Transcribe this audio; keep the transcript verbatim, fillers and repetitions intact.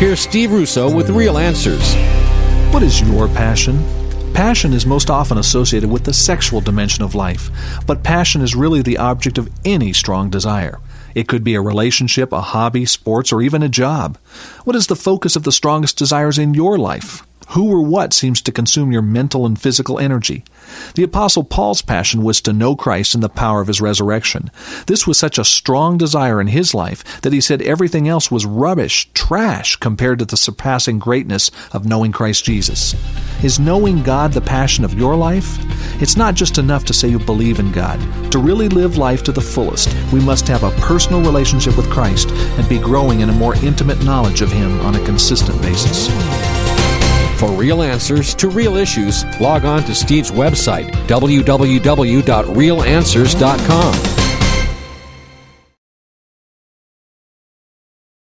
Here's Steve Russo with Real Answers. What is your passion? Passion is most often associated with the sexual dimension of life, but passion is really the object of any strong desire. It could be a relationship, a hobby, sports, or even a job. What is the focus of the strongest desires in your life? Who or what seems to consume your mental and physical energy? The Apostle Paul's passion was to know Christ and the power of his resurrection. This was such a strong desire in his life that he said everything else was rubbish, trash, compared to the surpassing greatness of knowing Christ Jesus. Is knowing God the passion of your life? It's not just enough to say you believe in God. To really live life to the fullest, we must have a personal relationship with Christ and be growing in a more intimate knowledge of him on a consistent basis. For real answers to real issues, log on to Steve's website, w w w dot real answers dot com.